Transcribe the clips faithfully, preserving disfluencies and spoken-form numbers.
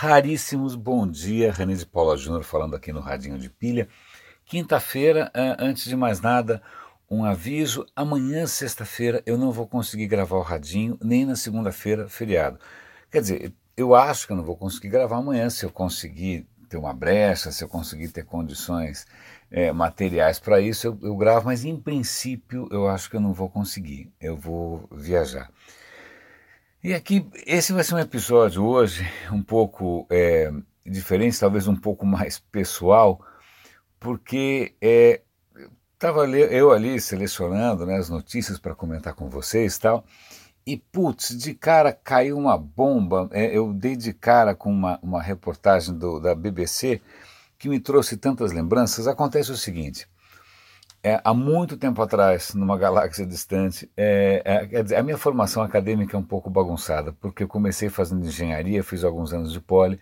Raríssimos, bom dia, René de Paula Júnior falando aqui no Radinho de Pilha. Quinta-feira, antes de mais nada, um aviso, amanhã, sexta-feira, eu não vou conseguir gravar o Radinho, nem na segunda-feira, feriado. Quer dizer, eu acho que eu não vou conseguir gravar amanhã, se eu conseguir ter uma brecha, se eu conseguir ter condições é, materiais para isso, eu, eu gravo, mas em princípio eu acho que eu não vou conseguir, eu vou viajar. E aqui, esse vai ser um episódio hoje um pouco é, diferente, talvez um pouco mais pessoal, porque estava é, eu ali selecionando, né, as notícias para comentar com vocês e tal, e putz, de cara caiu uma bomba, é, eu dei de cara com uma, uma reportagem do, da B B C que me trouxe tantas lembranças. Acontece o seguinte, é, há muito tempo atrás, numa galáxia distante, é, é, a minha formação acadêmica é um pouco bagunçada, porque eu comecei fazendo engenharia, fiz alguns anos de poli,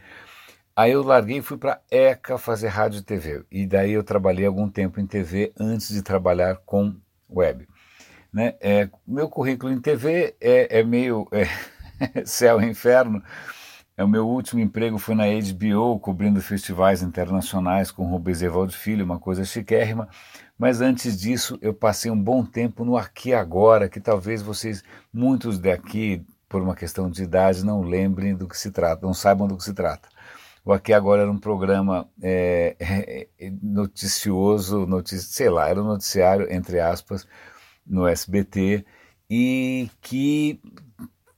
aí eu larguei e fui para a E C A fazer rádio e T V, e daí eu trabalhei algum tempo em T V antes de trabalhar com web. Né? É, meu currículo em T V é, é meio é, céu e inferno. É, o meu último emprego foi na H B O, cobrindo festivais internacionais com Rubens Evaldo Filho, uma coisa chiquérrima, mas antes disso eu passei um bom tempo no Aqui Agora, que talvez vocês, muitos daqui, por uma questão de idade, não lembrem do que se trata, não saibam do que se trata. O Aqui Agora era um programa é, noticioso, notici- sei lá, era um noticiário, entre aspas, no S B T, e que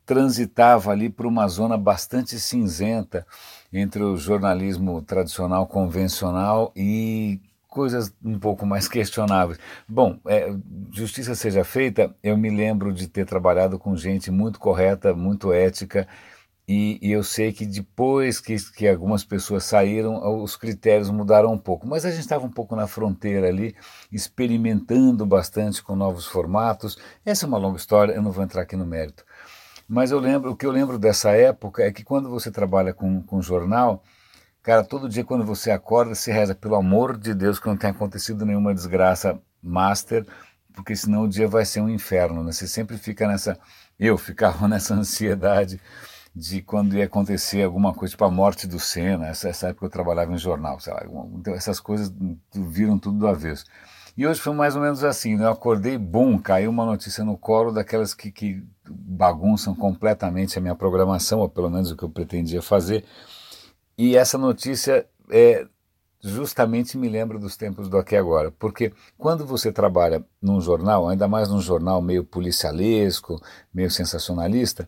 transitava ali por uma zona bastante cinzenta entre o jornalismo tradicional, convencional e coisas um pouco mais questionáveis. Bom, é, justiça seja feita, eu me lembro de ter trabalhado com gente muito correta, muito ética, e, e eu sei que depois que, que algumas pessoas saíram, os critérios mudaram um pouco, mas a gente estava um pouco na fronteira ali, experimentando bastante com novos formatos. Essa é uma longa história, eu não vou entrar aqui no mérito. Mas eu lembro, o que eu lembro dessa época é que quando você trabalha com, com jornal, cara, todo dia quando você acorda, você reza, pelo amor de Deus, que não tenha acontecido nenhuma desgraça master, porque senão o dia vai ser um inferno, né? Você sempre fica nessa, eu ficava nessa ansiedade de quando ia acontecer alguma coisa, tipo a morte do Senna, essa, essa época eu trabalhava em jornal, sei lá, essas coisas viram tudo do avesso. E hoje foi mais ou menos assim, né? Eu acordei, bum, caiu uma notícia no colo daquelas que, que bagunçam completamente a minha programação, ou pelo menos o que eu pretendia fazer, e essa notícia é, justamente me lembra dos tempos do Aqui Agora, porque quando você trabalha num jornal, ainda mais num jornal meio policialesco, meio sensacionalista,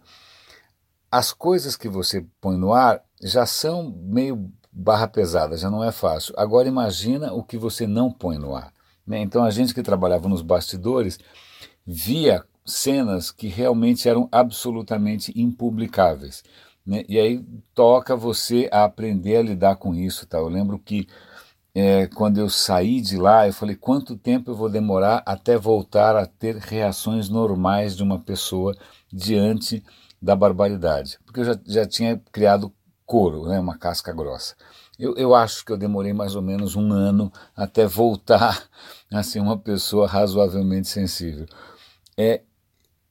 as coisas que você põe no ar já são meio barra pesada, já não é fácil. Agora imagina o que você não põe no ar. Né? Então a gente que trabalhava nos bastidores via cenas que realmente eram absolutamente impublicáveis. Né? E aí toca você a aprender a lidar com isso. Tá? Eu lembro que é, quando eu saí de lá, eu falei, quanto tempo eu vou demorar até voltar a ter reações normais de uma pessoa diante da barbaridade, porque eu já, já tinha criado couro, né, uma casca grossa. Eu, eu acho que eu demorei mais ou menos um ano até voltar a ser uma pessoa razoavelmente sensível. É,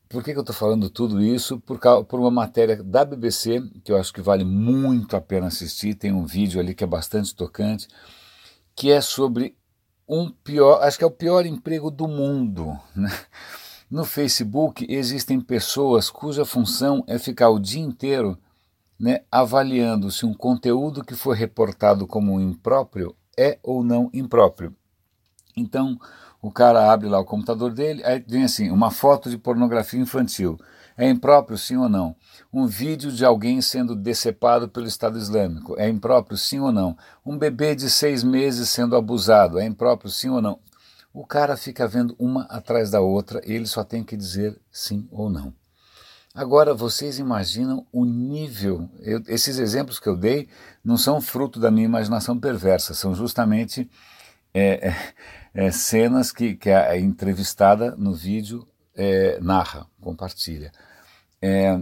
por que, que eu estou falando tudo isso? Por, por uma matéria da B B C, que eu acho que vale muito a pena assistir, tem um vídeo ali que é bastante tocante, que é sobre um pior, acho que é o pior emprego do mundo, né? No Facebook existem pessoas cuja função é ficar o dia inteiro, né, avaliando se um conteúdo que foi reportado como impróprio é ou não impróprio. Então o cara abre lá o computador dele, aí vem assim, uma foto de pornografia infantil. É impróprio sim ou não? Um vídeo de alguém sendo decepado pelo Estado Islâmico. É impróprio sim ou não? Um bebê de seis meses sendo abusado. É impróprio sim ou não? O cara fica vendo uma atrás da outra e ele só tem que dizer sim ou não. Agora, vocês imaginam o nível... Eu, esses exemplos que eu dei não são fruto da minha imaginação perversa, são justamente é, é, cenas que, que a entrevistada no vídeo é, narra, compartilha. É,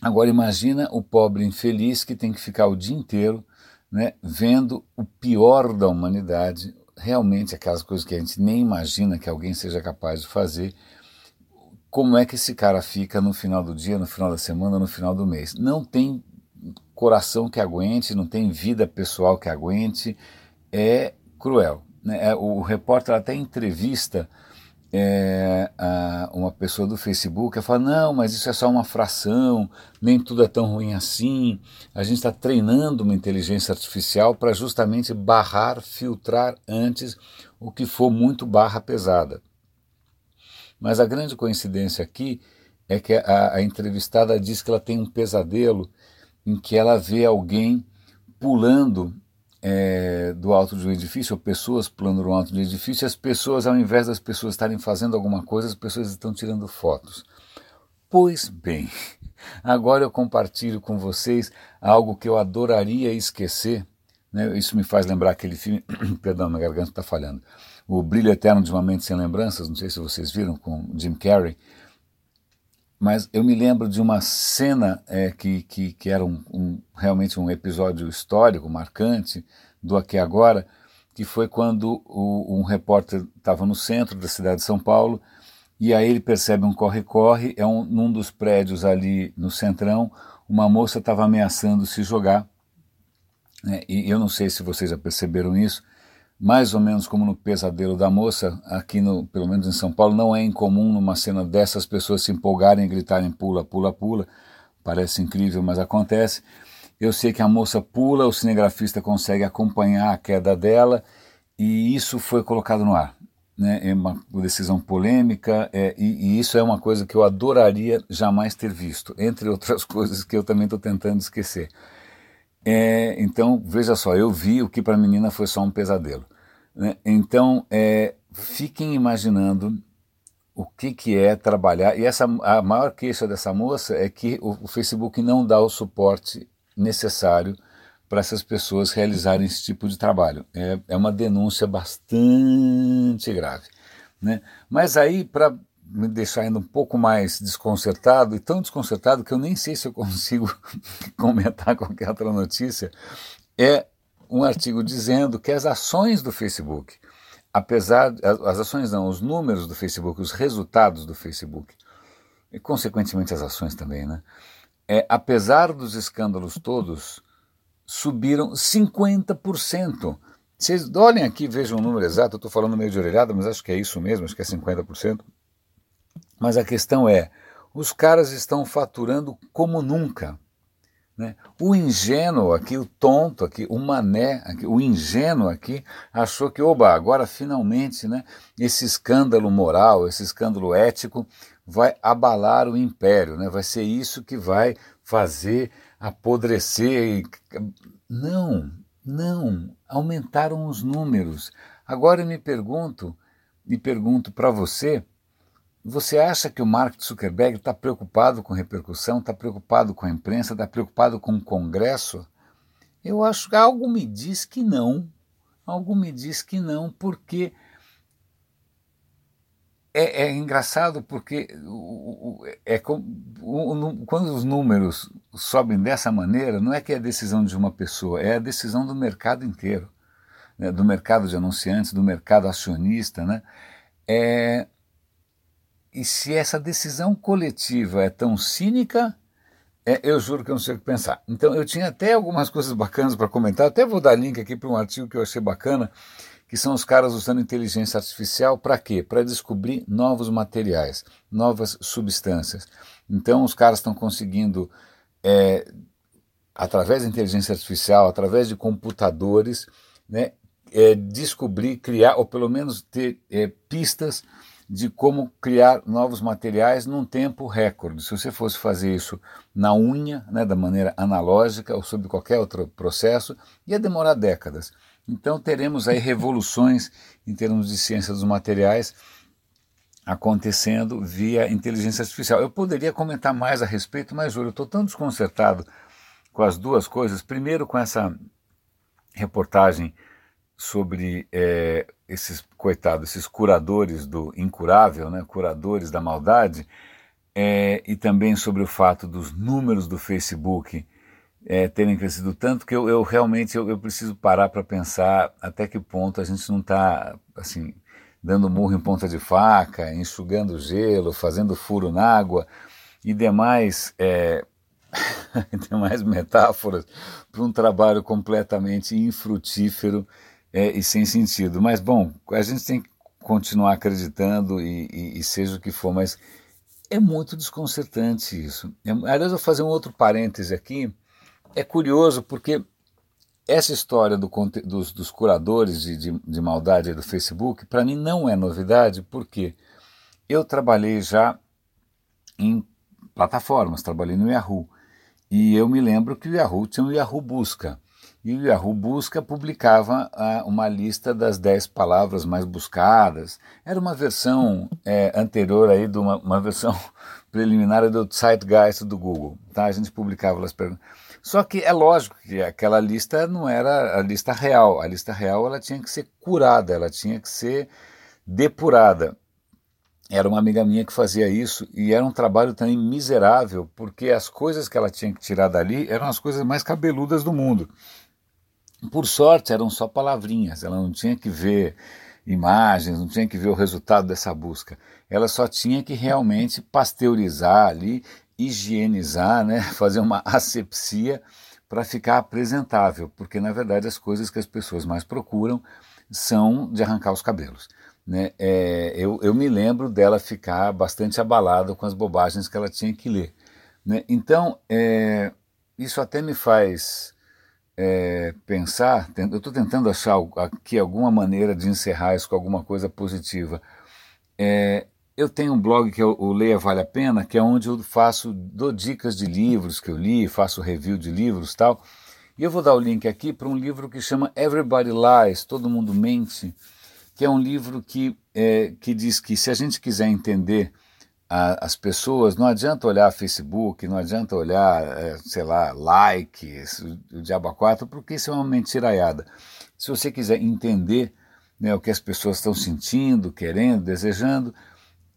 agora, imagina o pobre infeliz que tem que ficar o dia inteiro, né, vendo o pior da humanidade... Realmente aquelas coisas que a gente nem imagina que alguém seja capaz de fazer, como é que esse cara fica no final do dia, no final da semana, no final do mês? Não tem coração que aguente, não tem vida pessoal que aguente, é cruel. Né? O repórter até entrevista é, a uma pessoa do Facebook, ela fala, não, mas isso é só uma fração, nem tudo é tão ruim assim, a gente está treinando uma inteligência artificial para justamente barrar, filtrar antes o que for muito barra pesada. Mas a grande coincidência aqui é que a, a entrevistada diz que ela tem um pesadelo em que ela vê alguém pulando é, do alto de um edifício, ou pessoas pulando do alto de um edifício, e as pessoas, ao invés das pessoas estarem fazendo alguma coisa, as pessoas estão tirando fotos. Pois bem, agora eu compartilho com vocês algo que eu adoraria esquecer, né? Isso me faz lembrar aquele filme, perdão, minha garganta está falhando, O Brilho Eterno de uma Mente Sem Lembranças, não sei se vocês viram, com Jim Carrey. Mas eu me lembro de uma cena é, que, que, que era um, um, realmente um episódio histórico, marcante, do Aqui Agora, que foi quando o, um repórter estava no centro da cidade de São Paulo, e aí ele percebe um corre-corre, é um, num dos prédios ali no centrão, uma moça estava ameaçando se jogar, né? E eu não sei se vocês já perceberam isso, mais ou menos como no pesadelo da moça, aqui no, pelo menos em São Paulo, não é incomum numa cena dessas pessoas se empolgarem e gritarem pula, pula, pula, parece incrível, mas acontece. Eu sei que a moça pula, o cinegrafista consegue acompanhar a queda dela e isso foi colocado no ar, né? É uma decisão polêmica é, e, e isso é uma coisa que eu adoraria jamais ter visto, entre outras coisas que eu também estou tentando esquecer. É, então, veja só, eu vi o que para a menina foi só um pesadelo, né? Então, é, fiquem imaginando o que, que é trabalhar. E essa, a maior queixa dessa moça é que o, o Facebook não dá o suporte necessário para essas pessoas realizarem esse tipo de trabalho. É, é uma denúncia bastante grave, né? Mas aí, para me deixar ainda um pouco mais desconcertado, e tão desconcertado que eu nem sei se eu consigo comentar qualquer outra notícia, é um artigo dizendo que as ações do Facebook, apesar, as ações não, os números do Facebook, os resultados do Facebook, e consequentemente as ações também, né? É, apesar dos escândalos todos, subiram cinquenta por cento. Vocês olhem aqui, vejam o número exato, eu estou falando meio de orelhada, mas acho que é isso mesmo, acho que é cinquenta por cento. Mas a questão é, os caras estão faturando como nunca, né? O ingênuo aqui, o tonto aqui, o mané aqui, o ingênuo aqui, achou que, oba, agora finalmente, né, esse escândalo moral, esse escândalo ético vai abalar o império, né? Vai ser isso que vai fazer apodrecer. E... Não, não, aumentaram os números. Agora eu me pergunto, e pergunto para você, você acha que o Mark Zuckerberg está preocupado com repercussão, está preocupado com a imprensa, está preocupado com o Congresso? Eu acho que algo me diz que não, algo me diz que não, porque é, é engraçado, porque é, é, é, quando os números sobem dessa maneira, não é que é a decisão de uma pessoa, é a decisão do mercado inteiro, né? Do mercado de anunciantes, do mercado acionista, né? É... E se essa decisão coletiva é tão cínica, é, eu juro que eu não sei o que pensar. Então eu tinha até algumas coisas bacanas para comentar, até vou dar link aqui para um artigo que eu achei bacana, que são os caras usando inteligência artificial para quê? Para descobrir novos materiais, novas substâncias. Então os caras estão conseguindo, é, através da inteligência artificial, através de computadores, né, é, descobrir, criar, ou pelo menos ter é, pistas, de como criar novos materiais num tempo recorde. Se você fosse fazer isso na unha, né, da maneira analógica ou sob qualquer outro processo, ia demorar décadas. Então teremos aí revoluções em termos de ciência dos materiais acontecendo via inteligência artificial. Eu poderia comentar mais a respeito, mas juro, eu estou tão desconcertado com as duas coisas. Primeiro com essa reportagem sobre é, esses, coitados, esses curadores do incurável, né, curadores da maldade, é, e também sobre o fato dos números do Facebook é, terem crescido tanto que eu, eu realmente eu, eu preciso parar para pensar até que ponto a gente não está assim, dando murro em ponta de faca, enxugando gelo, fazendo furo na água e demais é, tem mais metáforas, para um trabalho completamente infrutífero é, e sem sentido. Mas, bom, a gente tem que continuar acreditando e, e, e seja o que for, mas é muito desconcertante isso. É, aliás, eu vou fazer um outro parêntese aqui. É curioso porque essa história do, dos, dos curadores de, de, de maldade do Facebook, para mim não é novidade, porque eu trabalhei já em plataformas, trabalhei no Yahoo, e eu me lembro que o Yahoo tinha um Yahoo Busca, e o Yahoo Busca publicava ah, uma lista das dez palavras mais buscadas. Era uma versão é, anterior, aí de uma, uma versão preliminar do Zeitgeist do Google, tá? A gente publicava as perguntas. Só que é lógico que aquela lista não era a lista real, a lista real ela tinha que ser curada, ela tinha que ser depurada. Era uma amiga minha que fazia isso e era um trabalho também miserável, porque as coisas que ela tinha que tirar dali eram as coisas mais cabeludas do mundo. Por sorte, eram só palavrinhas, ela não tinha que ver imagens, não tinha que ver o resultado dessa busca. Ela só tinha que realmente pasteurizar ali, higienizar, né? Fazer uma asepsia para ficar apresentável, porque na verdade as coisas que as pessoas mais procuram são de arrancar os cabelos. Né, é, eu, eu me lembro dela ficar bastante abalada com as bobagens que ela tinha que ler. Né? Então, é, isso até me faz é, pensar, eu estou tentando achar aqui alguma maneira de encerrar isso com alguma coisa positiva. É, eu tenho um blog que é o Leia Vale a Pena, que é onde eu faço, dou dicas de livros que eu li, faço review de livros e tal, e eu vou dar o link aqui para um livro que chama Everybody Lies, Todo Mundo Mente, que é um livro que, é, que diz que se a gente quiser entender a, as pessoas, não adianta olhar Facebook, não adianta olhar, é, sei lá, likes, o, o diabo quatro, porque isso é uma mentiraiada. Se você quiser entender, né, o que as pessoas estão sentindo, querendo, desejando,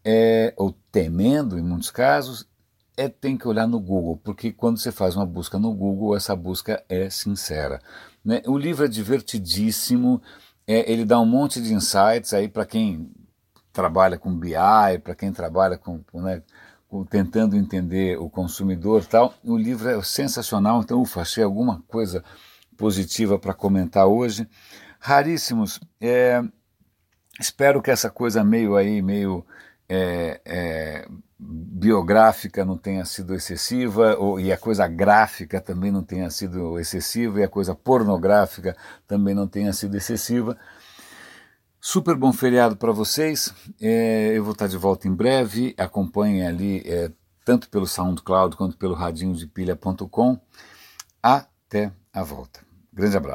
é, ou temendo em muitos casos, é, tem que olhar no Google, porque quando você faz uma busca no Google, essa busca é sincera. Né? O livro é divertidíssimo. É, ele dá um monte de insights aí para quem trabalha com B I, para quem trabalha com, né, com tentando entender o consumidor e tal. O livro é sensacional, então ufa, achei alguma coisa positiva para comentar hoje. Raríssimos, é, espero que essa coisa meio aí, meio é, é, biográfica não tenha sido excessiva, ou, e a coisa gráfica também não tenha sido excessiva, e a coisa pornográfica também não tenha sido excessiva. Super bom feriado para vocês, é, eu vou estar de volta em breve, acompanhem ali é, tanto pelo SoundCloud quanto pelo radinho de pilha ponto com. Até a volta, grande abraço.